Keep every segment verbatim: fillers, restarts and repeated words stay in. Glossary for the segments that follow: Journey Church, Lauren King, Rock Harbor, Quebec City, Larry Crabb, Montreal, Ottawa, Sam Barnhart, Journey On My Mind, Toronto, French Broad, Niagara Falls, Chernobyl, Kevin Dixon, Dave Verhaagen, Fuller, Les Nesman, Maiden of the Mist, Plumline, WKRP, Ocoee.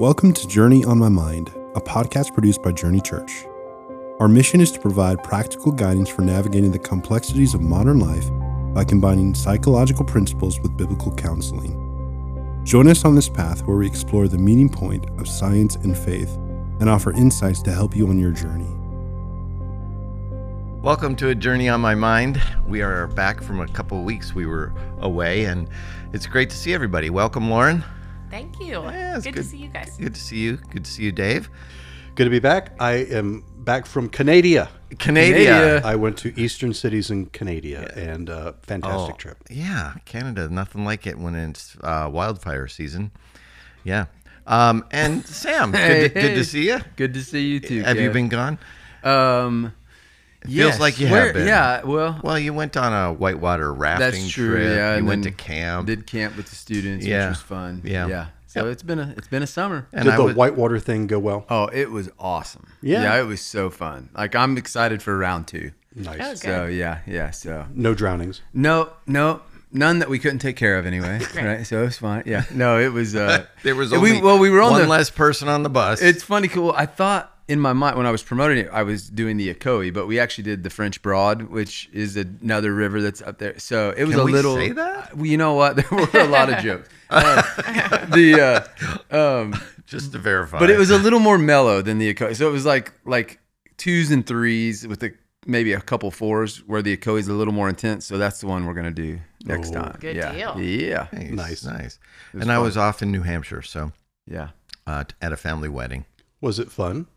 Welcome to Journey On My Mind, a podcast produced by Journey Church. Our mission is to provide practical guidance for navigating the complexities of modern life by combining psychological principles with biblical counseling. Join us on this path where we explore the meeting point of science and faith and offer insights to help you on your journey. Welcome to A Journey On My Mind. We are back from a couple of weeks. We were away, and it's great to see everybody. Welcome, Lauren. Thank you. Yeah, good, good to see you guys. Good to see you. Good to see you, Dave. Good to be back. I am back from Canada. Canada. I went to Eastern Cities in Canada, yeah. and uh, fantastic oh, trip. Yeah, Canada. Nothing like it when it's uh, wildfire season. Yeah. Um, and Sam, hey, good, to, hey. good to see you. Good to see you too. Have Kev. you been gone? Um. It yes. feels like you Where, have been. Yeah, well... Well, you went on a whitewater rafting that's true, trip. Yeah, you went to camp. Did camp with the students, yeah. which was fun. Yeah. yeah. So yep. it's been a it's been a summer. And did I the was, whitewater thing go well? Oh, it was awesome. Yeah. Yeah, it was so fun. Like, I'm excited for round two. Nice. Okay. So, yeah, yeah, so... No drownings? No, no. None that we couldn't take care of anyway, right? So it was fine. Yeah. No, it was... Uh, there was only we, well, we were on one the, less person on the bus. It's funny. Cool. I thought... In my mind, when I was promoting it, I was doing the Ocoee, but we actually did the French Broad, which is another river that's up there. So it was Can a we little. Say that? You know what? There were a lot of jokes. Uh, the uh, um, just to verify, but it was a little more mellow than the Ocoee. So it was like like twos and threes with a, maybe a couple fours, where the Ocoee is a little more intense. So that's the one we're gonna do next oh, time. Good yeah. deal. Yeah. Nice, nice. nice. And fun. I was off in New Hampshire, so yeah, uh, at a family wedding. Was it fun?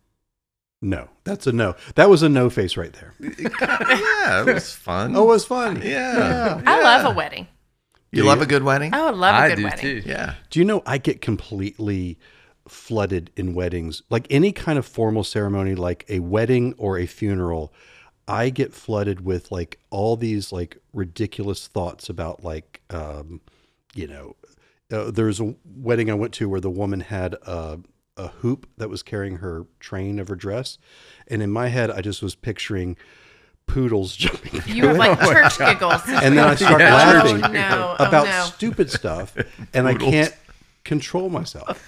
No, that's a no. That was a no face right there. Yeah, it was fun. Oh, it was fun. Yeah. yeah. I love a wedding. You, you love a good wedding? I would love I a good do wedding. Too. Yeah. Do you know I get completely flooded in weddings? Like any kind of formal ceremony, like a wedding or a funeral, I get flooded with like all these like ridiculous thoughts about like, um, you know, uh, there's a wedding I went to where the woman had a uh, a hoop that was carrying her train of her dress. And in my head, I just was picturing poodles jumping. You were like oh church giggles. And then I start yeah. laughing oh, no. about oh, no. stupid stuff. And I can't control myself.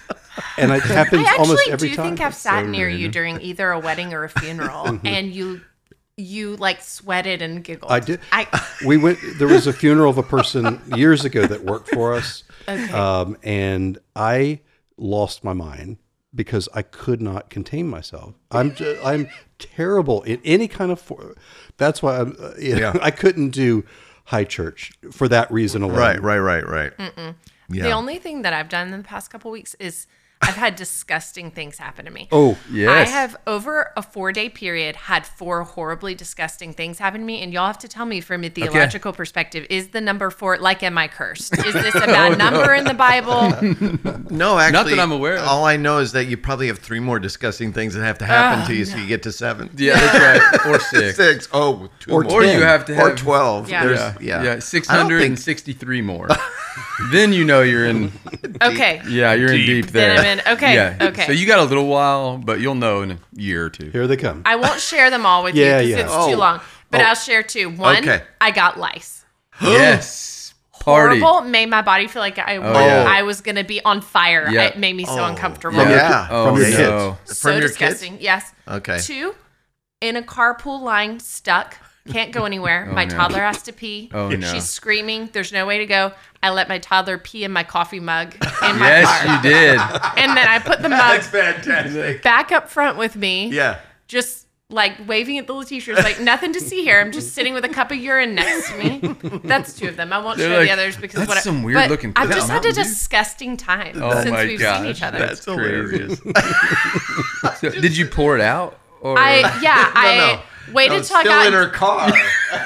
And it happens almost every time. I actually do think I've sat so near random. you during either a wedding or a funeral. mm-hmm. And you... You like sweated and giggled. I did. I, we went, there was a funeral of a person years ago that worked for us. Okay. Um, and I lost my mind. Because I could not contain myself. I'm just, I'm terrible in any kind of. For- that's why I'm, uh, you know, yeah. I couldn't do high church for that reason alone. Right, right, right, right. Mm-mm. Yeah. The only thing that I've done in the past couple of weeks is I've had disgusting things happen to me. Oh, yes. I have over a four day period had four horribly disgusting things happen to me, and y'all have to tell me from a theological okay. perspective: is the number four like am I cursed? Is this a bad oh, number no. in the Bible? No, actually, not that I'm aware of. All I know is that you probably have three more disgusting things that have to happen oh, to you, no. so you get to seven. Yeah, that's right, or six, six. Oh, two or more. Or you have to have or twelve. Yeah, There's, yeah, yeah, yeah six hundred and sixty-three think... more. Then you know you're in. Okay. Yeah, you're deep. in deep there. Okay. Yeah. Okay. So you got a little while, but you'll know in a year or two. Here they come. I won't share them all with yeah, you because yeah. it's oh. too long. But oh. I'll share two. One, okay. I got lice. Yes. Party. Horrible. Made my body feel like I, oh, yeah. I was going to be on fire. Yeah. It made me so oh. uncomfortable. From yeah. Your, from oh, your no. kids. So from your disgusting. Kids? Yes. Okay. Two, in a carpool line, stuck. Can't go anywhere. Oh, my no. toddler has to pee. Oh, no. She's screaming. There's no way to go. I let my toddler pee in my coffee mug in my yes, car. Yes, you did. And then I put the mug fantastic. back up front with me. Yeah. Just like waving at the little teachers, like nothing to see here. I'm just sitting with a cup of urine next to me. That's two of them. I won't They're show like, the others because that's what I, some weird but looking. I've just had a disgusting time oh since my we've gosh, seen each other. That's hilarious. So, did you pour it out? Or? I yeah no, I. No. Wait no, until I got in her car.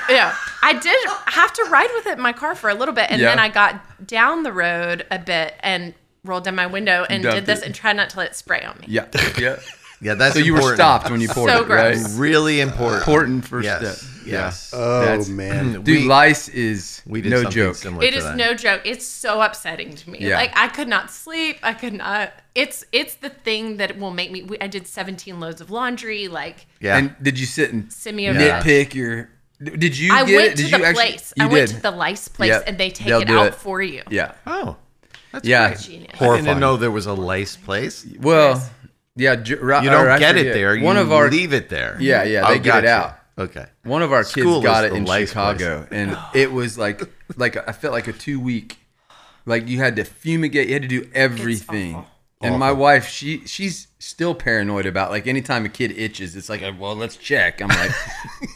Yeah, I did have to ride with it in my car for a little bit, and yeah. then I got down the road a bit and rolled down my window and Dumped did this it. and tried not to let it spray on me. Yeah, yeah, yeah. That's so important. You were stopped when you poured so it. Gross. Right? Really important. Important first yes. step. Yes. Oh that's, man, dude, we, lice is we did no joke. It is that. no joke. It's so upsetting to me. Yeah. Like I could not sleep. I could not. It's it's the thing that will make me. We, I did seventeen loads of laundry. Like yeah. And did you sit and nitpick your? Did you? I get went it? to did the you place. Actually, you I went did. to the lice place, yep. and they take They'll it out it. for you. Yeah. Oh. That's yeah, horrifying. I didn't know there was a lice place. Well, yes. yeah, you don't get it there. You one of our, leave it there. Yeah, yeah, they oh, get it you. out. Okay. One of our School kids got it in Chicago, place. and it was like, like I felt like a two week, like you had to fumigate, you had to do everything. Awful. And awful. my wife, she she's still paranoid about like anytime a kid itches, it's like, well, let's check. I'm like,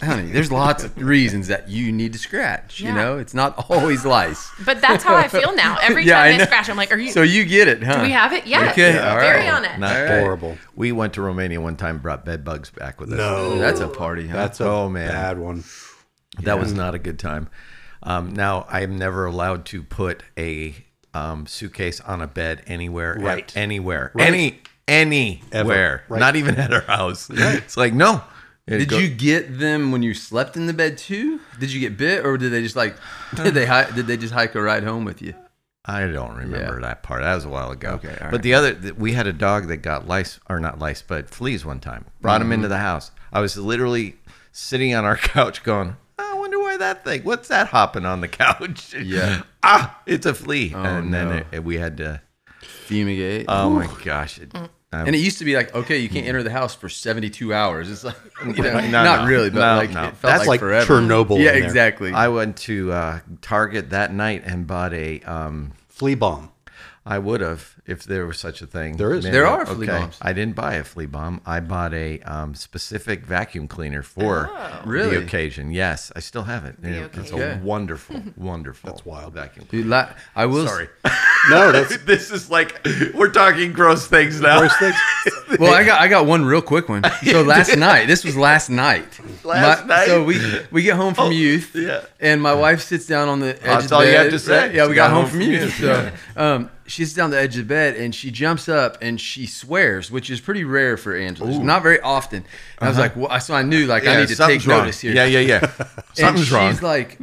honey, there's lots of reasons that you need to scratch. Yeah. You know, it's not always lice. But that's how I feel now. Every yeah, time I, I scratch, I'm like, are you? So you get it, huh? Do we have it? Yeah. Okay. Yeah. All right. Very on it. Not right. horrible. We went to Romania one time, brought bed bugs back with us. No, that's a party. Huh? That's a oh, man. bad one. That yeah. was not a good time. Um, now I'm never allowed to put a um, suitcase on a bed anywhere, right? At, anywhere, right. any. Anywhere, right. not even at her house. Right. It's like, no. It'd did go. you get them when you slept in the bed too? Did you get bit, or did they just like did they did they just hike a ride home with you? I don't remember yeah. that part. That was a while ago. Okay, but right. the other, we had a dog that got lice, or not lice, but fleas one time. Brought mm-hmm. him into the house. I was literally sitting on our couch going, I wonder why that thing. What's that hopping on the couch? Yeah. Ah, it's a flea. Oh, and no. then it, it, we had to fumigate. Oh Ooh. my gosh. It, mm. Um, and it used to be like, okay, you can't enter the house for seventy-two hours. It's like, you know, no, not no, really, but no, like, no. it felt That's like, like forever. Chernobyl. Yeah, exactly. I went to uh, Target that night and bought a um, flea bomb. I would have if there was such a thing. There is. Maybe. There are flea okay. bombs. I didn't buy a flea bomb. I bought a um, specific vacuum cleaner for oh, really? the occasion. Yes, I still have it. You know, it's a yeah. wonderful, wonderful. That's wild vacuum cleaner. Dude, la I will. Sorry. No, that's this is like we're talking gross things now. Gross things. Well, I got I got one real quick one. So last night, this was last night. Last my, night. So we we get home from oh, youth, yeah. and my wife sits down on the edge. That's of all bed. you have to say. Right? Yeah, we got, got home from, from youth. So, um, she's down the edge of the bed and she jumps up and she swears, which is pretty rare for Angela. Ooh. Not very often. And uh-huh. I was like, well, so I knew like yeah, I need to take wrong. notice here. Yeah, yeah, yeah. something's she's wrong. She's like,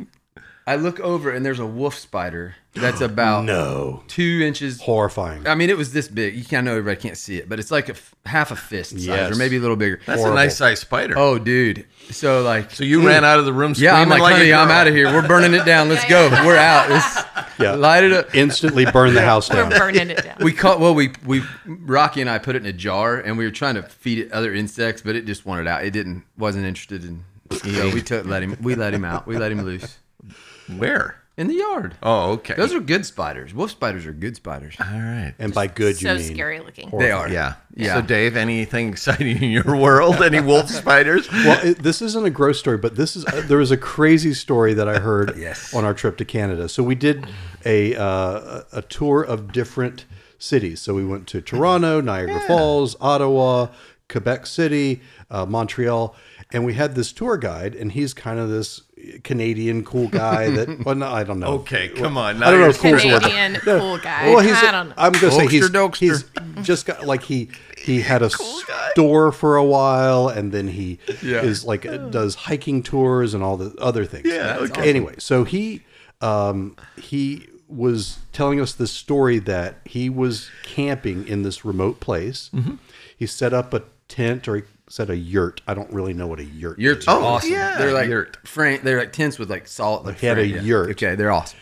I look over and there's a wolf spider that's about no. two inches. Horrifying. I mean, it was this big. You can't know everybody can't see it, but it's like a f half a fist size yes. or maybe a little bigger. That's Horrible. a nice size spider. Oh, dude. So like, so you mm. ran out of the room screaming. Yeah, I'm like, like honey, I'm out of here. We're burning it down. Let's go. We're out. Let's yeah. light it up. Instantly burn the house down. We're burning it down. We caught. Well, we we Rocky and I put it in a jar and we were trying to feed it other insects, but it just wanted out. It didn't. Wasn't interested in. You know, we took let him. We let him out. We let him loose. Where? In the yard. Oh, okay. Those are good spiders. Wolf spiders are good spiders. All right. And by good, you mean so scary looking. Horrible. They are. Yeah. yeah. So, Dave, anything exciting in your world? Any wolf spiders? Well, it, this isn't a gross story, but this is. Uh, there was a crazy story that I heard yes. on our trip to Canada. So we did a uh, a tour of different cities. So we went to Toronto, Niagara yeah. Falls, Ottawa, Quebec City, uh, Montreal, and we had this tour guide, and he's kind of this Canadian cool guy that well, no, I don't know. Okay, come on. Now I don't know. Canadian cool, cool guy. No. Well, he's, I don't know. I'm gonna say he's, he's just got like he he had a cool store guy. for a while, and then he yeah. is like does hiking tours and all the other things. Yeah. Okay. Awesome. Anyway, so he um, he was telling us this story that he was camping in this remote place. Mm-hmm. He set up a tent or. Said a yurt. I don't really know what a yurt. Yurts is. are oh, awesome. Yeah. They're like yurt. Frame, they're like tents with like solid. Like he had a yeah. yurt. Okay, they're awesome.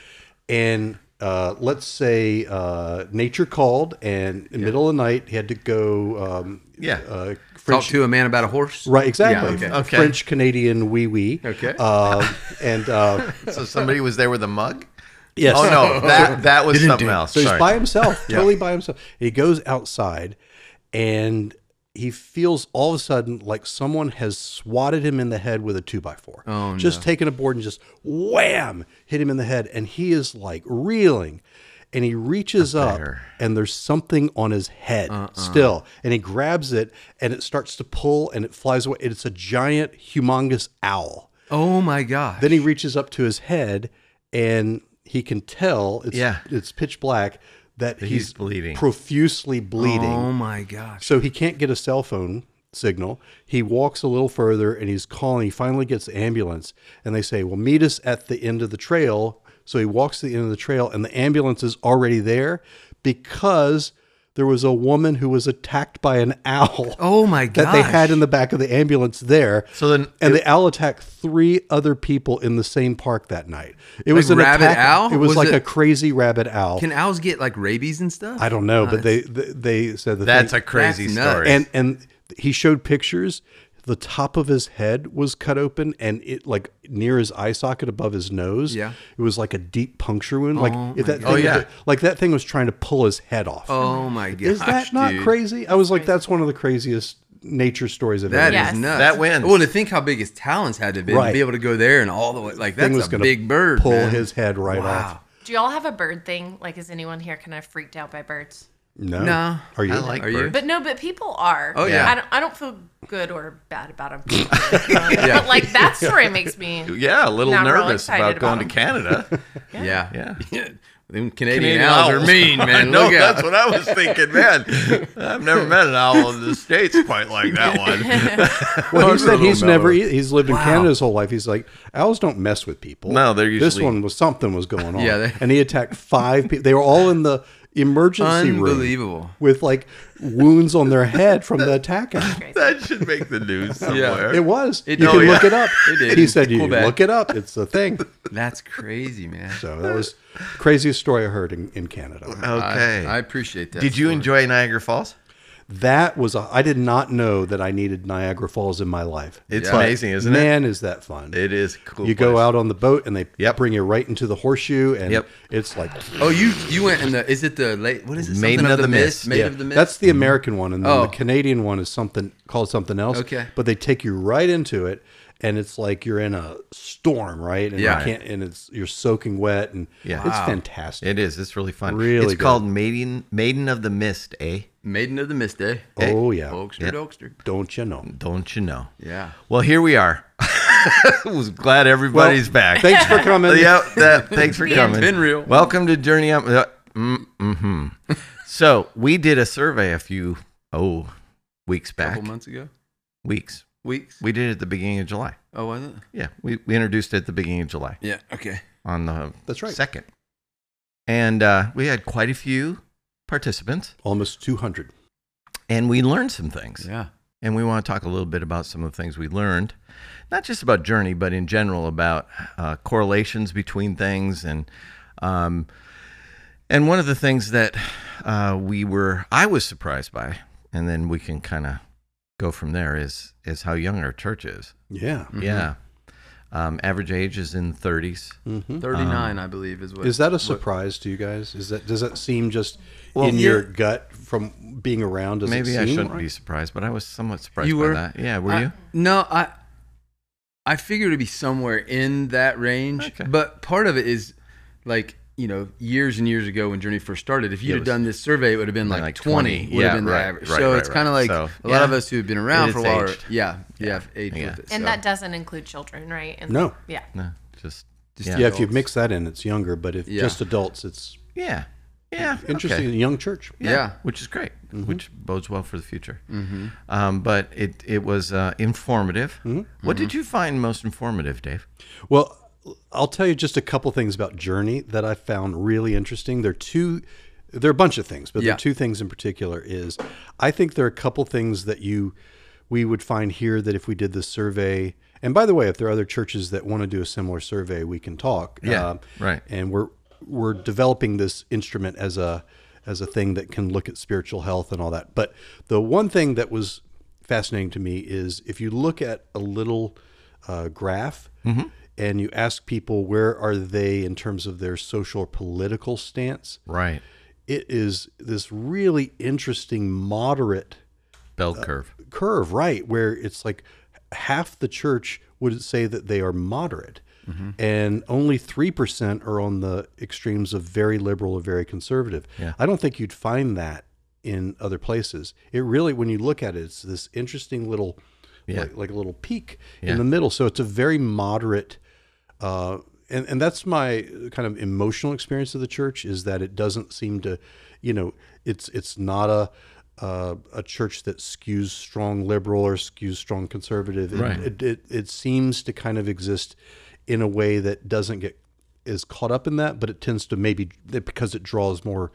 And uh, let's say uh, nature called, and in the yeah. middle of the night he had to go. Um, yeah. Uh, French, Talk to a man about a horse. Right. Exactly. Yeah, okay. Okay. French Canadian wee wee. Okay. Uh, and uh, so somebody was there with a mug. Yes. Oh no, that that was something do. else. So Sorry. he's by himself, totally yeah. by himself. He goes outside, and. He feels all of a sudden like someone has swatted him in the head with a two by four. Oh, no. Just taken a board and just wham, hit him in the head. And he is like reeling and he reaches up and there's something on his head uh-uh. still. And he grabs it and it starts to pull and it flies away. It's a giant, humongous owl. Oh my God. Then he reaches up to his head and he can tell it's, yeah. it's pitch black. That he's, he's bleeding. profusely bleeding. Oh my gosh. So he can't get a cell phone signal. He walks a little further and he's calling. He finally gets the ambulance and they say, well, meet us at the end of the trail. So he walks to the end of the trail and the ambulance is already there because there was a woman who was attacked by an owl. Oh my god! That they had in the back of the ambulance there. So then, and it, the owl attacked three other people in the same park that night. It like was an rabid attack, owl. It was, was like it, a crazy rabid owl. Can owls get like rabies and stuff? I don't know, no, but they, they they said that that's they, a crazy that's story. And and he showed pictures. The top of his head was cut open, and it like near his eye socket above his nose. Yeah, it was like a deep puncture wound. Like oh if that, thing oh, yeah. to, like that thing was trying to pull his head off. Oh my god! Is that not dude. crazy? I was like, that's one of the craziest nature stories I've ever. That is nuts. That wins. Well, to think how big his talons had to be, right. to be able to go there and all the way. Like that's a big bird. Pull man. his head right wow. off. Do y'all have a bird thing? Like, is anyone here kind of freaked out by birds? No. no, are you? I like are birds. You? But no, but people are. Oh yeah. I don't. I don't feel good or bad about them. yeah. But like that story makes me. Yeah, a little nervous about, about going them. to Canada. yeah. Yeah. yeah. yeah. Them Canadian, Canadian owls, owls are mean, man. No, that's what I was thinking, man. I've never met an owl in the States quite like that one. Well, he said he's mellow. never. He's lived wow. in Canada his whole life. He's like, owls don't mess with people. No, they're usually. This one was something was going on. yeah, they... and he attacked five people. They were all in the. emergency room with like wounds on their head from that, the attack. That should make the news somewhere. yeah. It was. It, you no, can yeah. look it up. It did. He said, you cool look it up. It's the thing. That's crazy, man. So that was the craziest story I heard in, in Canada. Okay. I, I appreciate that. Did story. you enjoy Niagara Falls? That was, a, I did not know that I needed Niagara Falls in my life. It's but amazing, isn't man, it? Man, is that fun. It is cool. You place. go out on the boat and they yep. bring you right into the horseshoe and yep. it's like. Oh, you you went in the, is it the, late, what is it? Maiden of the Mist. Maiden yeah. of the Mist. That's the American one. And then oh. the Canadian one is something, called something else. Okay. But they take you right into it. And it's like you're in a storm, right? And yeah. You can't, and it's you're soaking wet, and yeah. it's wow. fantastic. It is. It's really fun. Really, it's good. called Maiden Maiden of the Mist, eh? Maiden of the Mist, eh? Oh yeah, Oakster, yeah. Oakster. Don't you know? Don't you know? Yeah. Well, here we are. I was glad everybody's well, back. Thanks for coming. yeah. That, thanks for coming. It's been real. Welcome to Journey On. Uh, mm, mm-hmm. So we did a survey a few oh weeks back, a couple months ago. Weeks. Weeks. We did it at the beginning of July. Oh, was it? Yeah. We, we introduced it at the beginning of July. Yeah. Okay. On the That's right. second. And uh, we had quite a few participants. Almost two hundred. And we learned some things. Yeah. And we want to talk a little bit about some of the things we learned. Not just about Journey, but in general about uh, correlations between things. And um, and one of the things that uh, we were, I was surprised by, and then we can kind of go from there is is how young our church is. Yeah. Mm-hmm. Yeah. Um, average age is in thirties. Mm-hmm. thirty-nine, um, I believe, is what. Is that a surprise what, to you guys? Is that does that seem just well, in your gut from being around? Does maybe it seem I shouldn't right? be surprised, but I was somewhat surprised you were, by that. Yeah, were I, you? No, I I figured it'd be somewhere in that range. Okay. But part of it is like, you know, years and years ago when Journey first started, if you'd was, have done this survey, it would have been like, like twenty. twenty would yeah, have been right, the average. Right, so right, it's right. kind of like so, a lot yeah. of us who have been around for a while. Are, yeah, yeah, yeah. Aged yeah. with it. And so. that doesn't include children, right? And no. Yeah. No, just, just yeah. yeah. If you mix that in, it's younger. But if yeah. just adults, it's yeah, yeah, interesting. Okay. Young church, yeah. yeah, which is great, mm-hmm. which bodes well for the future. Mm-hmm. Um, but it it was uh, informative. Mm-hmm. What mm-hmm. did you find most informative, Dave? Well, I'll tell you just a couple things about Journey that I found really interesting. There are two, there are a bunch of things, but yeah. there are two things in particular is I think there are a couple things that you, we would find here that if we did this survey, and by the way, if there are other churches that want to do a similar survey, we can talk. Yeah, uh, right. And we're, we're developing this instrument as a, as a thing that can look at spiritual health and all that. But the one thing that was fascinating to me is if you look at a little uh, graph, mm-hmm. and you ask people where are they in terms of their social or political stance. Right. It is this really interesting moderate bell curve. Uh, curve, right, where it's like half the church would say that they are moderate, mm-hmm. and only three percent are on the extremes of very liberal or very conservative. Yeah. I don't think you'd find that in other places. It really, when you look at it, it's this interesting little, yeah. like, like a little peak yeah. in the middle. So it's a very moderate... Uh, and, and that's my kind of emotional experience of the church is that it doesn't seem to, you know, it's it's not a uh, a church that skews strong liberal or skews strong conservative. It, right. it, it, it seems to kind of exist in a way that doesn't get as caught up in that, but it tends to maybe, because it draws more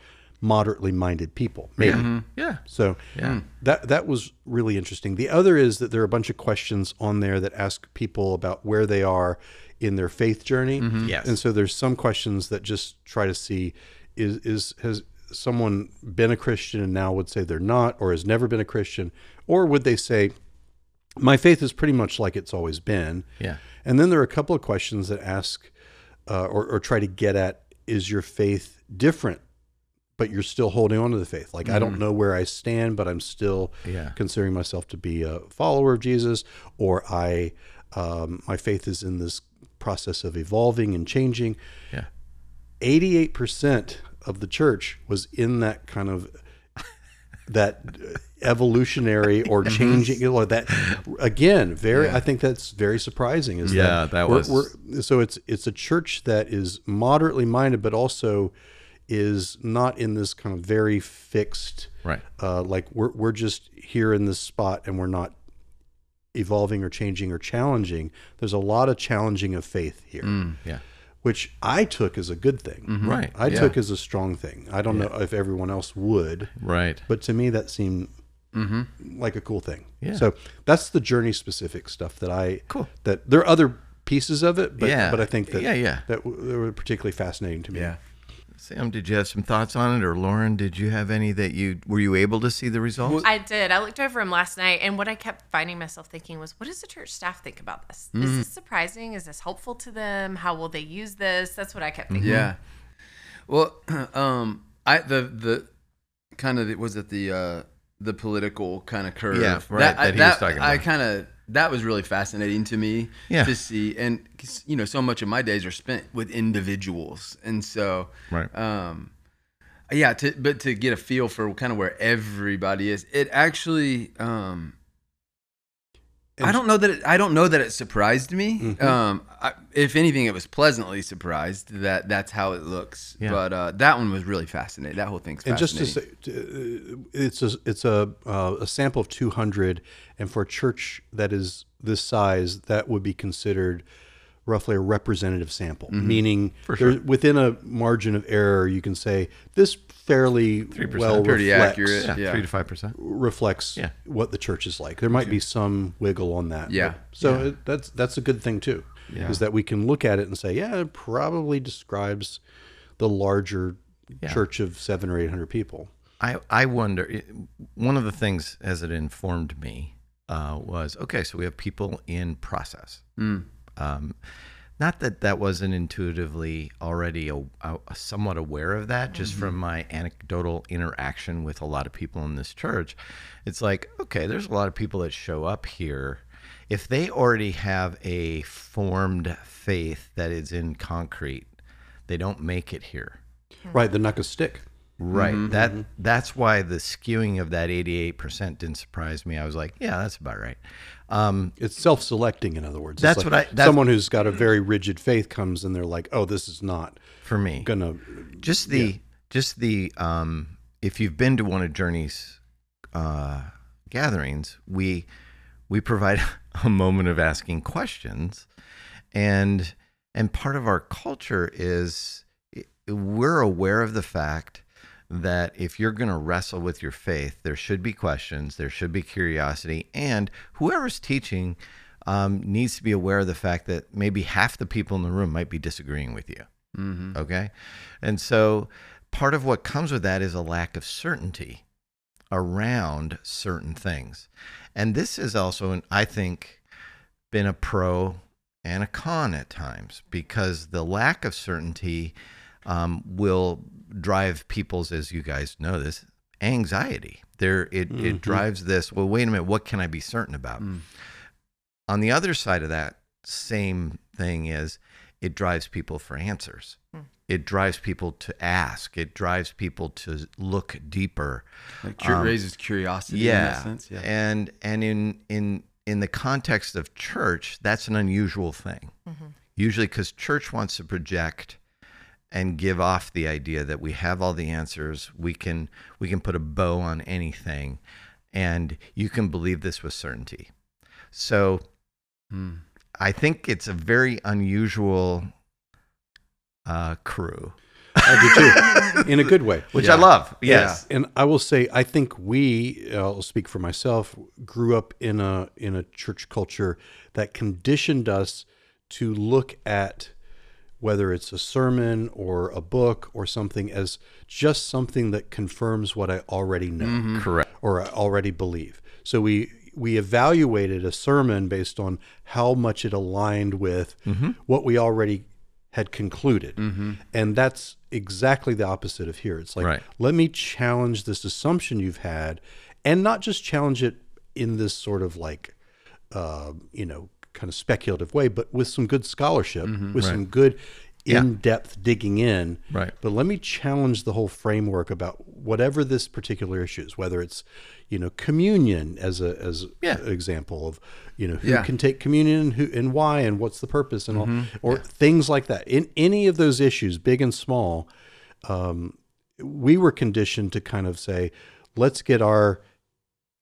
moderately minded people. Maybe. Mm-hmm. Yeah. So yeah. that that was really interesting. The other is that there are a bunch of questions on there that ask people about where they are in their faith journey. Mm-hmm. Yes. And so there's some questions that just try to see is is has someone been a Christian and now would say they're not, or has never been a Christian, or would they say my faith is pretty much like it's always been. Yeah. And then there are a couple of questions that ask uh, or, or try to get at, is your faith different, but you're still holding on to the faith? Like, mm. I don't know where I stand, but I'm still yeah. considering myself to be a follower of Jesus, or I, um, my faith is in this process of evolving and changing. Yeah. eighty-eight percent of the church was in that kind of, that evolutionary or changing, you know, that again, very, yeah. I think that's very surprising. Is yeah, that, that we're, was, we're, so it's, it's a church that is moderately minded, but also is not in this kind of very fixed, right. Uh, like we're, we're just here in this spot and we're not evolving or changing or challenging. There's a lot of challenging of faith here. Mm, yeah. Which I took as a good thing. Mm-hmm. Right. I yeah. took as a strong thing. I don't yeah. know if everyone else would. Right. But to me, that seemed mm-hmm. like a cool thing. Yeah. So that's the journey specific stuff that I, cool. that there are other pieces of it, but, yeah. but I think that, yeah, yeah. that w- were particularly fascinating to me. Yeah. Sam, did you have some thoughts on it? Or Lauren, did you have any that you, were you able to see the results? I did. I looked over them last night, and what I kept finding myself thinking was, what does the church staff think about this? Mm. Is this surprising? Is this helpful to them? How will they use this? That's what I kept thinking. Yeah. Well, um, I, the, the kind of, was it the, uh, the political kind of curve? Yeah, right. That, that he that, was talking about. I kind of, that was really fascinating to me yeah. to see. And, you know, so much of my days are spent with individuals. And so, right. um, yeah, to, but to get a feel for kind of where everybody is, it actually, um, I don't know that it, I don't know that it surprised me. Mm-hmm. Um, I, if anything, it was pleasantly surprised that that's how it looks. Yeah. But uh, that one was really fascinating. That whole thing's and fascinating. And just to say, it's a, it's a uh, a sample of two hundred, and for a church that is this size, that would be considered roughly a representative sample, mm-hmm. meaning for sure. within a margin of error, you can say this fairly three percent well pretty reflects, accurate, yeah, yeah. three to five percent reflects yeah. what the church is like. There might be some wiggle on that, yeah. But, so yeah. It, that's that's a good thing too, yeah. is that we can look at it and say, yeah, it probably describes the larger yeah. church of seven or eight hundred people. I I wonder. One of the things as it informed me uh, was okay. So we have people in process. Mm. Um, not that that wasn't intuitively already a, a, a somewhat aware of that, just mm-hmm. from my anecdotal interaction with a lot of people in this church. It's like, okay, there's a lot of people that show up here. If they already have a formed faith that is in concrete, they don't make it here. Right, they're not going to stick. Right. Mm-hmm. That that's why the skewing of that eighty-eight percent didn't surprise me. I was like, yeah, that's about right. Um, it's self-selecting, in other words. That's like what I. That's, someone who's got a very rigid faith comes and they're like, "Oh, this is not for me." Gonna just the yeah. just the um, if you've been to one of Journey's uh, gatherings, we we provide a moment of asking questions, and and part of our culture is we're aware of the fact that if you're going to wrestle with your faith, there should be questions, there should be curiosity, and whoever's teaching um, needs to be aware of the fact that maybe half the people in the room might be disagreeing with you, mm-hmm. okay? And so part of what comes with that is a lack of certainty around certain things. And this is also, an, I think, been a pro and a con at times, because the lack of certainty um, will drive people's, as you guys know this, anxiety. There, it, mm-hmm. it drives this, well, wait a minute, what can I be certain about? Mm. On the other side of that same thing is it drives people for answers. Mm. It drives people to ask. It drives people to look deeper. Like it um, raises curiosity yeah, in that sense. Yeah. And, and in, in, in the context of church, that's an unusual thing. Mm-hmm. Usually because church wants to project and give off the idea that we have all the answers, we can we can put a bow on anything, and you can believe this with certainty. So mm. I think it's a very unusual uh, crew. I do too, in a good way. Which yeah. I love, yes. Yeah. And I will say, I think we, I'll speak for myself, grew up in a in a church culture that conditioned us to look at whether it's a sermon or a book or something as just something that confirms what I already know. Mm-hmm. Correct. Or I already believe. So we... we evaluated a sermon based on how much it aligned with mm-hmm. what we already had concluded. Mm-hmm. And that's exactly the opposite of here. It's like, right. let me challenge this assumption you've had, and not just challenge it in this sort of like, uh, you know, kind of speculative way, but with some good scholarship, mm-hmm. with right. some good in-depth yeah. digging in. Right. But let me challenge the whole framework about whatever this particular issue is, whether it's, you know, communion as a as yeah. an example of, you know, who yeah. can take communion and who and why and what's the purpose and mm-hmm. all, or yeah. things like that. In any of those issues, big and small, um, we were conditioned to kind of say, let's get our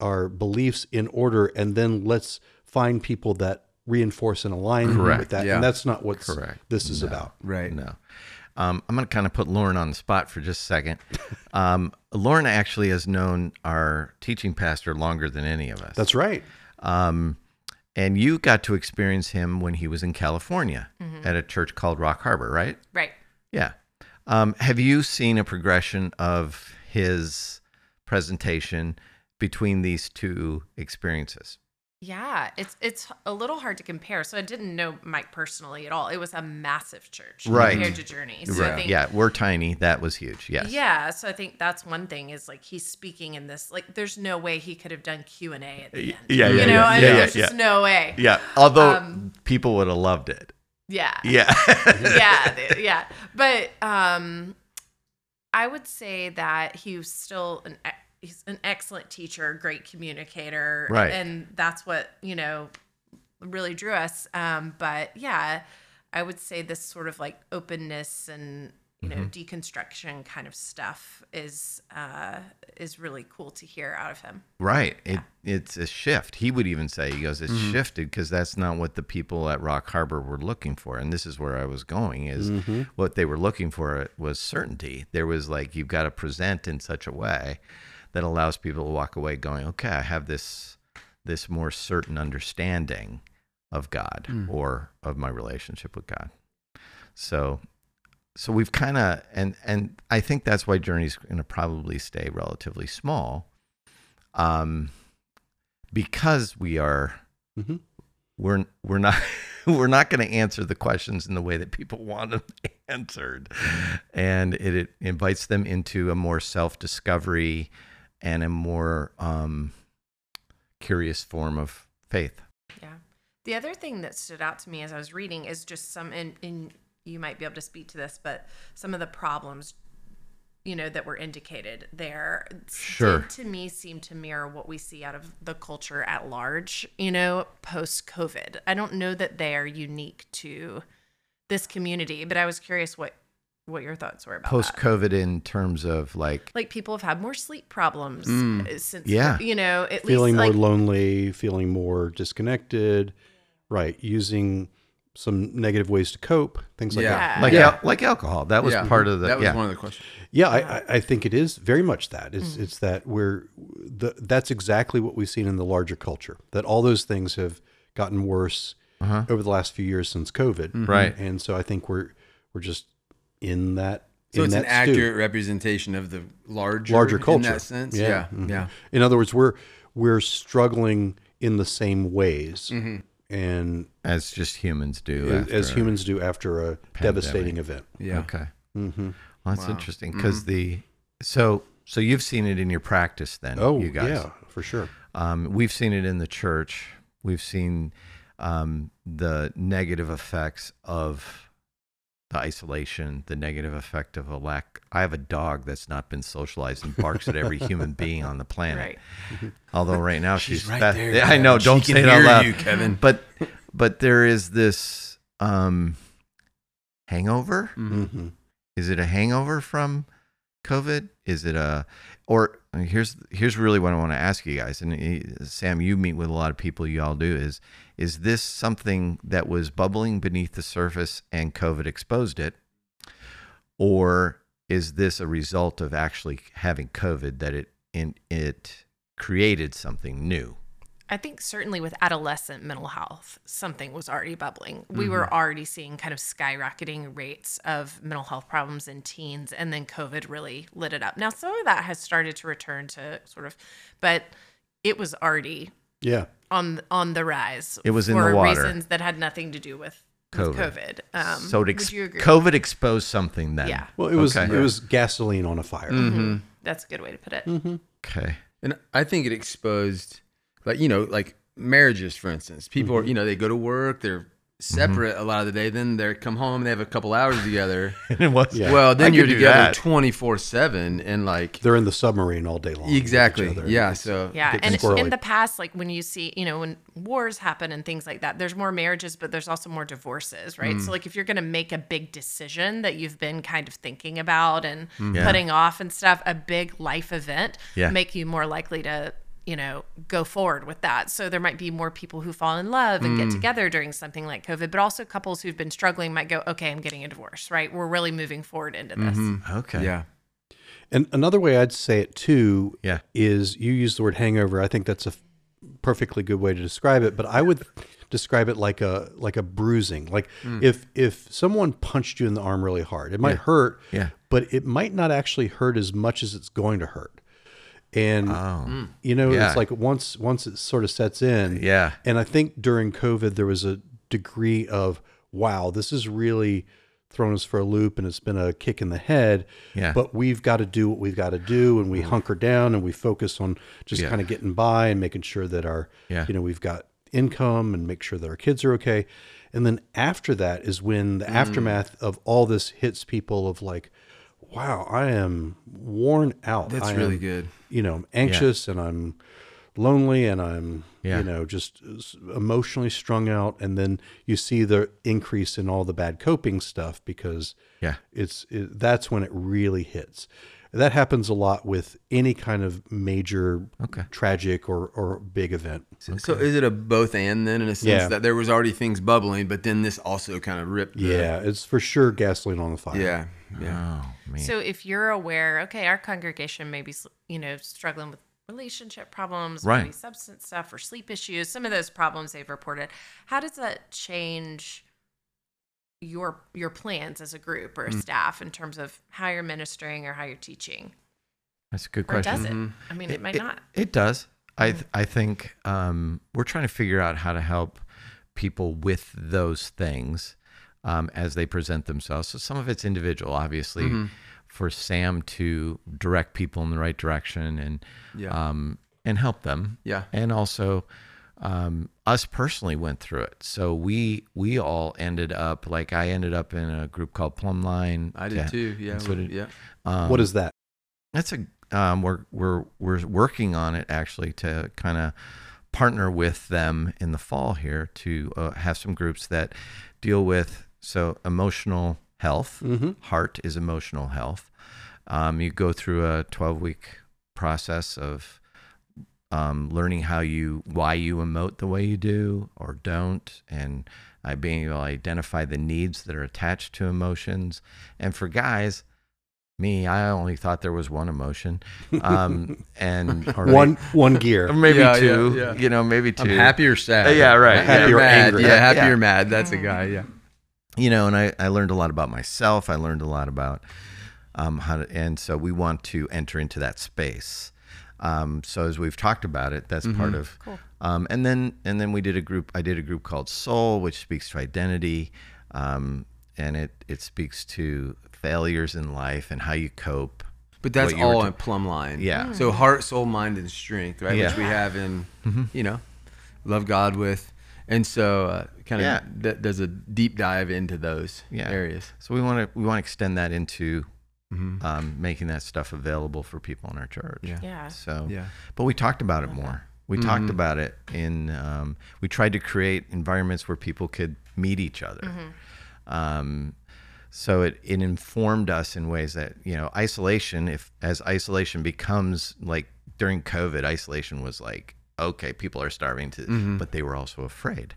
our beliefs in order, and then let's find people that reinforce and align Correct. With that. Yeah. And that's not what this is no. about. Right. No. Um, I'm going to kind of put Lauren on the spot for just a second. Um, Lauren actually has known our teaching pastor longer than any of us. That's right. Um, and you got to experience him when he was in California mm-hmm. at a church called Rock Harbor, right? Right. Yeah. Um, have you seen a progression of his presentation between these two experiences? Yeah, it's it's a little hard to compare. So I didn't know Mike personally at all. It was a massive church right. compared to Journey. So right. I think, yeah, we're tiny. That was huge. Yes. Yeah, so I think that's one thing is like he's speaking in this. Like, there's no way he could have done Q and A at the end. Yeah, yeah, you know, yeah, I mean, yeah, there's yeah, just yeah. no way. Yeah, although um, people would have loved it. Yeah. Yeah. yeah, yeah. But um, I would say that he was still an he's an excellent teacher, great communicator. Right. And that's what, you know, really drew us. Um, but yeah, I would say this sort of like openness and, you know, mm-hmm. deconstruction kind of stuff is, uh, is really cool to hear out of him. Right. Yeah. It, it's a shift. He would even say, he goes, it's mm-hmm. shifted because that's not what the people at Rock Harbor were looking for. And this is where I was going is mm-hmm. what they were looking for was certainty. There was like, you've got to present in such a way that allows people to walk away going, okay, I have this this more certain understanding of God mm. or of my relationship with God. So so we've kind of, and and I think that's why Journey's going to probably stay relatively small um, because we are, mm-hmm. we're, we're not, we're not going to answer the questions in the way that people want them answered. Mm-hmm. And it, it invites them into a more self-discovery and a more um, curious form of faith. Yeah. The other thing that stood out to me as I was reading is just some, and, and you might be able to speak to this, but some of the problems, you know, that were indicated there, sure. to, to me seemed to mirror what we see out of the culture at large, you know, post-COVID. I don't know that they are unique to this community, but I was curious what what your thoughts were about post-COVID that. In terms of like... Like people have had more sleep problems mm, since, yeah. you know, at feeling least... Feeling more like, lonely, feeling more disconnected, right, using some negative ways to cope, things like yeah. that. Like yeah. al like alcohol. That was yeah. part of the... That was yeah. one of the questions. Yeah, yeah. I, I think it is very much that. It's, mm. it's that we're... The, that's exactly what we've seen in the larger culture, that all those things have gotten worse uh-huh. over the last few years since COVID. Mm-hmm. Right. And so I think we're we're just... in that so in it's that an accurate stew. Representation of the larger larger culture in that sense yeah yeah, mm-hmm. yeah. In other words, we're we're struggling in the same ways mm-hmm. and as just humans do as, as humans do after a pandemic. Devastating event yeah okay mm-hmm. Well, that's wow. interesting because mm-hmm. the so so you've seen it in your practice then oh you guys yeah for sure um we've seen it in the church. We've seen um the negative effects of the isolation, the negative effect of a lack. I have a dog that's not been socialized and barks at every human being on the planet. Right. Although right now she's, she's right that, there. Kevin. I know. Don't say it out loud, you, Kevin. But but there is this um, hangover. Mm-hmm. Is it a hangover from COVID? Is it a or here's here's really what I want to ask you guys. And Sam, you meet with a lot of people. You all do is. Is this something that was bubbling beneath the surface and COVID exposed it? Or is this a result of actually having COVID, that it in, it created something new? I think certainly with adolescent mental health, something was already bubbling. We mm-hmm. were already seeing kind of skyrocketing rates of mental health problems in teens, and then COVID really lit it up. Now, some of that has started to return to sort of, but it was already yeah on on the rise. It was in the water for reasons that had nothing to do with COVID. With COVID. Um, so it ex- would you agree? COVID exposed something then. Yeah. Well, it was okay. it was gasoline on a fire. Mm-hmm. Mm-hmm. That's a good way to put it. Mm-hmm. Okay, and I think it exposed. Like, you know, like marriages, for instance, people mm-hmm. are, you know, they go to work, they're separate mm-hmm. a lot of the day, then they come home, they have a couple hours together. was, yeah. Well, then I you're together twenty-four seven and like. They're in the submarine all day long. Exactly. Yeah. So yeah. And squirrely. In the past, like when you see, you know, when wars happen and things like that, there's more marriages, but there's also more divorces, right? Mm. So like if you're going to make a big decision that you've been kind of thinking about and yeah. putting off and stuff, a big life event yeah. make you more likely to, you know, go forward with that. So there might be more people who fall in love and mm. get together during something like COVID, but also couples who've been struggling might go, okay, I'm getting a divorce, right? We're really moving forward into this. Mm-hmm. Okay. Yeah. And another way I'd say it too yeah. is you use the word hangover. I think that's a f- perfectly good way to describe it, but I would describe it like a, like a bruising. Like mm. if, if someone punched you in the arm really hard, it might yeah. hurt, yeah. but it might not actually hurt as much as it's going to hurt. And, oh, you know, yeah. it's like once once it sort of sets in. Yeah. And I think during COVID, there was a degree of, wow, this has really thrown us for a loop and it's been a kick in the head. Yeah. But we've got to do what we've got to do. And we hunker down and we focus on just yeah. kind of getting by and making sure that our, yeah. you know, we've got income and make sure that our kids are okay. And then after that is when the mm. aftermath of all this hits people of like, wow, I am worn out. That's I really am, good. You know, I'm anxious yeah. and I'm lonely and I'm, yeah. you know, just emotionally strung out. And then you see the increase in all the bad coping stuff because yeah. it's it, that's when it really hits. That happens a lot with any kind of major okay. tragic or, or big event. So, okay. so is it a both and then in a sense yeah. that there was already things bubbling, but then this also kind of ripped? The, yeah, it's for sure gasoline on the fire. Yeah. yeah. Oh, man. So if you're aware, okay, our congregation may be, you know, struggling with relationship problems, right. maybe substance stuff or sleep issues, some of those problems they've reported, how does that change your your plans as a group or a staff in terms of how you're ministering or how you're teaching? That's a good or question. Does it? Mm. I mean, it, it might it, not. It does. Mm. I th- I think um, we're trying to figure out how to help people with those things um, as they present themselves. So some of it's individual, obviously, mm-hmm. for Sam to direct people in the right direction and yeah. um, and help them. Yeah. And also, Um, us personally went through it. So we, we all ended up, like I ended up in a group called Plumline. I did yeah. too. Yeah. So did, yeah. Um, what is that? That's a, um, we're, we're, we're working on it actually to kind of partner with them in the fall here to uh, have some groups that deal with, so emotional health, mm-hmm. heart is emotional health. Um, you go through a twelve week process of, Um, learning how you, why you emote the way you do or don't, and uh, being able to identify the needs that are attached to emotions. And for guys, me, I only thought there was one emotion, um, and or one maybe, one gear, or maybe yeah, two. Yeah, yeah. You know, maybe two. I'm happy or sad. Uh, yeah, right. Happy or angry. Yeah, happy yeah. or mad. That's a guy. Yeah. You know, and I, I learned a lot about myself. I learned a lot about um, how to, and so we want to enter into that space. Um, so as we've talked about it, that's mm-hmm. part of, cool. um, and then, and then we did a group, I did a group called Soul, which speaks to identity. Um, and it, it speaks to failures in life and how you cope. But that's all in Plumline. Yeah. Mm. So heart, soul, mind, and strength, right? Yeah. Which we have in, mm-hmm. you know, love God with. And so uh, kind of yeah. d- does a deep dive into those yeah. areas. So we want to, we want to extend that into Mm-hmm. Um, making that stuff available for people in our church. Yeah. yeah. So, yeah. But we talked about it more. We mm-hmm. talked about it in, um, we tried to create environments where people could meet each other. Mm-hmm. Um, so it, it informed us in ways that, you know, isolation, if as isolation becomes like during COVID, isolation was like, okay, people are starving to, mm-hmm. but they were also afraid.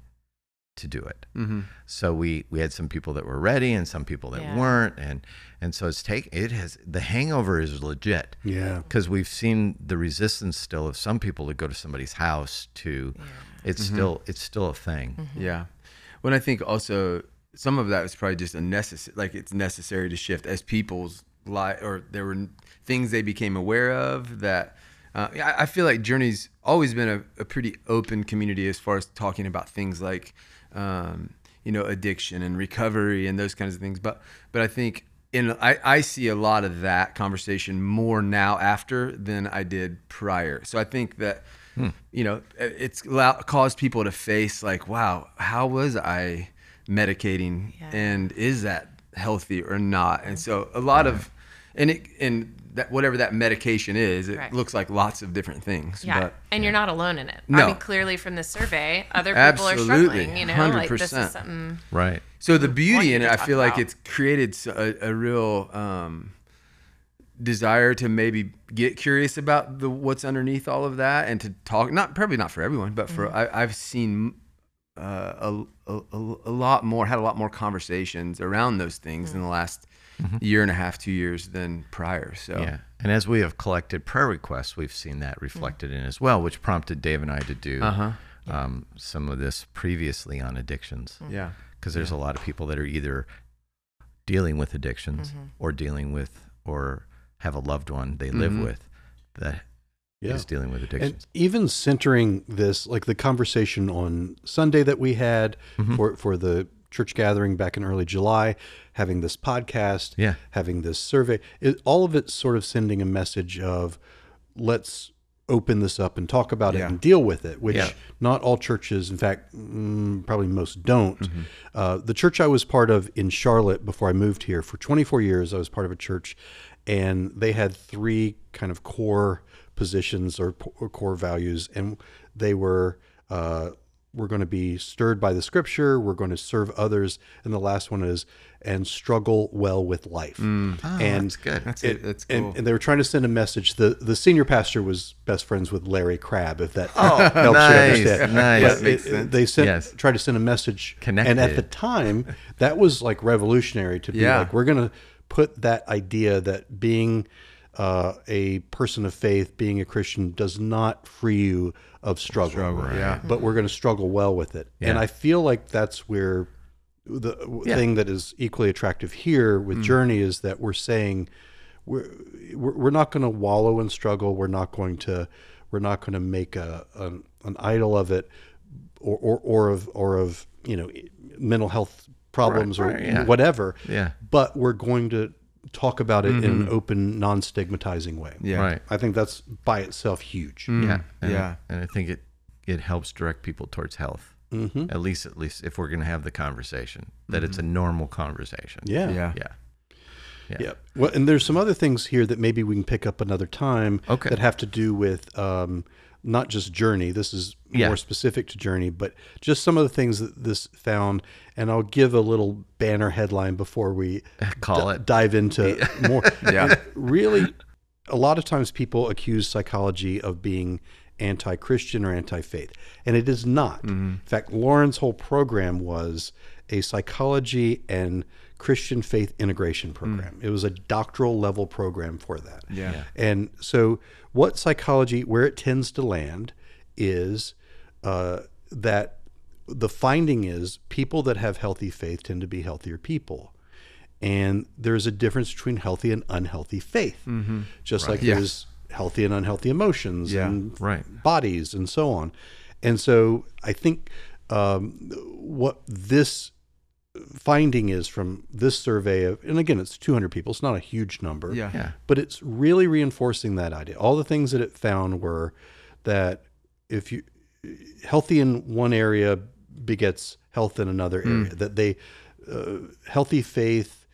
to do it. Mm-hmm. So we, we had some people that were ready and some people that yeah. weren't. And, and so it's take, it has, the hangover is legit. Yeah. Cause we've seen the resistance still of some people to go to somebody's house to, yeah. it's mm-hmm. still, it's still a thing. Mm-hmm. Yeah. Well, I think also some of that was probably just a necessary, like it's necessary to shift as people's life, or there were things they became aware of that, uh, I, I feel like Journey's always been a, a pretty open community as far as talking about things like, um, you know, addiction and recovery and those kinds of things. But, but I think in, I, I see a lot of that conversation more now after than I did prior. So I think that, hmm. you know, it's caused people to face like, wow, how was I medicating yeah. and is that healthy or not? And so a lot yeah. of, and it, and that whatever that medication is, it right. looks like lots of different things. Yeah, but, and you're not alone in it. No. I mean, clearly from this survey, other people are struggling, you know, one hundred percent. Like this is something. Right. So the beauty in it, I feel about. like it's created a, a real um, desire to maybe get curious about the what's underneath all of that and to talk, not probably not for everyone, but for, mm-hmm. I, I've seen uh, a, a, a lot more, had a lot more conversations around those things mm-hmm. in the last Mm-hmm. year and a half, two years than prior. So, yeah. And as we have collected prayer requests, we've seen that reflected mm-hmm. in as well, which prompted Dave and I to do uh-huh. um, yeah. some of this previously on addictions. Mm-hmm. Yeah. Because there's yeah. a lot of people that are either dealing with addictions mm-hmm. or dealing with, or have a loved one they live mm-hmm. with that yeah. is dealing with addictions. And even centering this, like the conversation on Sunday that we had mm-hmm. for, for the church gathering back in early July, having this podcast, yeah. having this survey, it, all of it's sort of sending a message of let's open this up and talk about yeah. it and deal with it, which yeah. not all churches, in fact, mm, probably most don't. Mm-hmm. Uh, the church I was part of in Charlotte before I moved here, for twenty-four years, I was part of a church, and they had three kind of core positions or, or core values, and they were... Uh, we're going to be stirred by the scripture. We're going to serve others. And the last one is, and struggle well with life. Mm. Oh, and that's good. That's, it, that's cool. And, and they were trying to send a message. The the senior pastor was best friends with Larry Crabb, if that oh, helps nice, you understand. Nice. But it, it, they sent, yes. tried to send a message. Connected. And at the time, that was like revolutionary to be yeah. like, we're going to put that idea that being uh, a person of faith, being a Christian, does not free you of struggle, struggle right? yeah. but we're going to struggle well with it. Yeah. And I feel like that's where the yeah. thing that is equally attractive here with mm. Journey is that we're saying we're, we're not going to wallow in struggle. We're not going to, we're not going to make a, an, an idol of it or, or, or of, or of, you know, mental health problems right, or right, yeah. whatever, yeah. but we're going to talk about it mm-hmm. in an open, non-stigmatizing way. Yeah. Right. I think that's by itself huge. Mm. Yeah. And, yeah. And I think it, it helps direct people towards health. Mm-hmm. At least, at least if we're going to have the conversation, that mm-hmm. it's a normal conversation. Yeah. Yeah. Yeah. Yeah. yeah. Well, and there's some other things here that maybe we can pick up another time okay. that have to do with, um, not just Journey. This is yeah. more specific to Journey, but just some of the things that this found. And I'll give a little banner headline before we Call d- it. dive into more. yeah. Really, a lot of times people accuse psychology of being anti-Christian or anti-faith, and it is not. Mm-hmm. In fact, Lauren's whole program was a psychology and Christian faith integration program. Mm. It was a doctoral level program for that. Yeah. yeah. And so what psychology, where it tends to land is uh, that the finding is people that have healthy faith tend to be healthier people. And there's a difference between healthy and unhealthy faith, mm-hmm. just right. like yeah. there's healthy and unhealthy emotions yeah. and right. bodies and so on. And so I think um, what this finding is from this survey of, and again, it's two hundred people. It's not a huge number, yeah. yeah. but it's really reinforcing that idea. All the things that it found were that if you healthy in one area begets health in another area, mm. that they, uh, healthy faith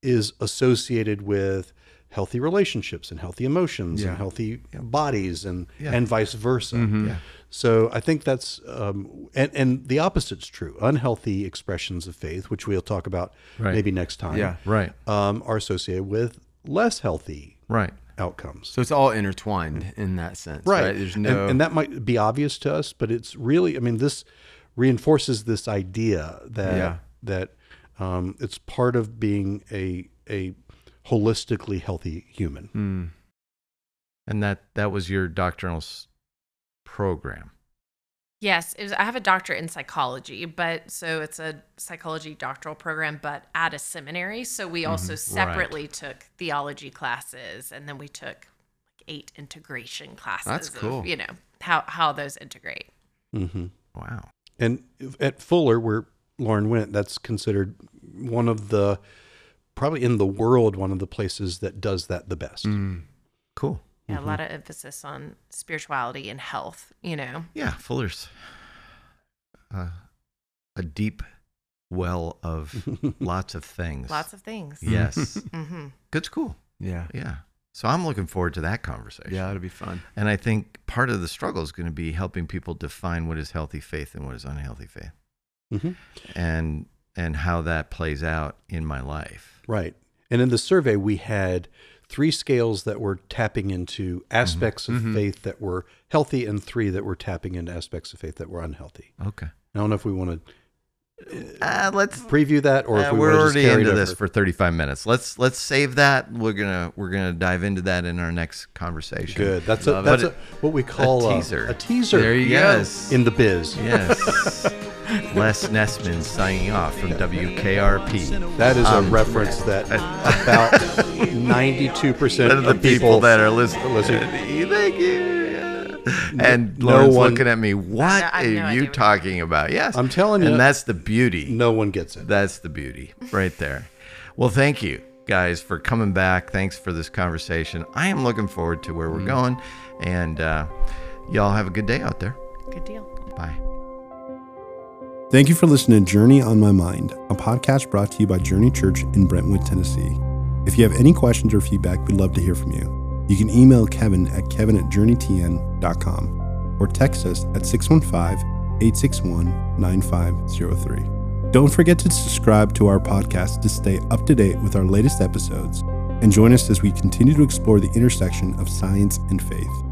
is associated with healthy relationships and healthy emotions yeah. and healthy yeah. bodies and, yeah. and vice versa. Mm-hmm. Yeah. So I think that's, um, and, and the opposite's true. Unhealthy expressions of faith, which we'll talk about right. maybe next time, yeah, right. um, are associated with less healthy right. outcomes. So it's all intertwined in that sense, right? right? There's no, and, and that might be obvious to us, but it's really, I mean, this reinforces this idea that yeah. that um, it's part of being a a holistically healthy human. Mm. And that that was your doctoral program. Yes, it was, I have a doctorate in psychology, but so it's a psychology doctoral program, but at a seminary. So we also mm-hmm. separately right. took theology classes, and then we took like eight integration classes. That's cool. Of, you know, how, how those integrate. Mm-hmm. Wow. And at Fuller, where Lauren went, that's considered one of the, probably in the world, one of the places that does that the best. Mm. Cool. Yeah, mm-hmm. a lot of emphasis on spirituality and health, you know. Yeah, Fuller's uh, a deep well of lots of things. Lots of things. Yes. Mm-hmm. Good school. Yeah. Yeah. So I'm looking forward to that conversation. Yeah, it'll be fun. And I think part of the struggle is going to be helping people define what is healthy faith and what is unhealthy faith. Mm-hmm. And and how that plays out in my life. Right. And in the survey, we had three scales that were tapping into aspects mm-hmm. of mm-hmm. faith that were healthy, and three that were tapping into aspects of faith that were unhealthy. Okay. I don't know if we want to uh, uh, let's preview that, or uh, if we we're already just into this for thirty-five minutes. Let's let's save that. We're gonna we're gonna dive into that in our next conversation. Good. That's Love a that's a, what we call a teaser. A, a teaser. There you yes. go. In the biz. Yes. Les Nesman signing off from W K R P. That is a um, reference that about ninety-two percent of the people, people that are listening. listening. Thank you. And no Lauren's one, looking at me, what I, I are no you talking about? Yes. I'm telling you. And that's the beauty. No one gets it. That's the beauty right there. Well, thank you guys for coming back. Thanks for this conversation. I am looking forward to where we're mm. going. And uh, y'all have a good day out there. Good deal. Bye. Thank you for listening to Journey On My Mind, a podcast brought to you by Journey Church in Brentwood, Tennessee. If you have any questions or feedback, we'd love to hear from you. You can email Kevin at kevin at journeytn.com or text us at six one five, eight six one, nine five zero three. Don't forget to subscribe to our podcast to stay up to date with our latest episodes, and join us as we continue to explore the intersection of science and faith.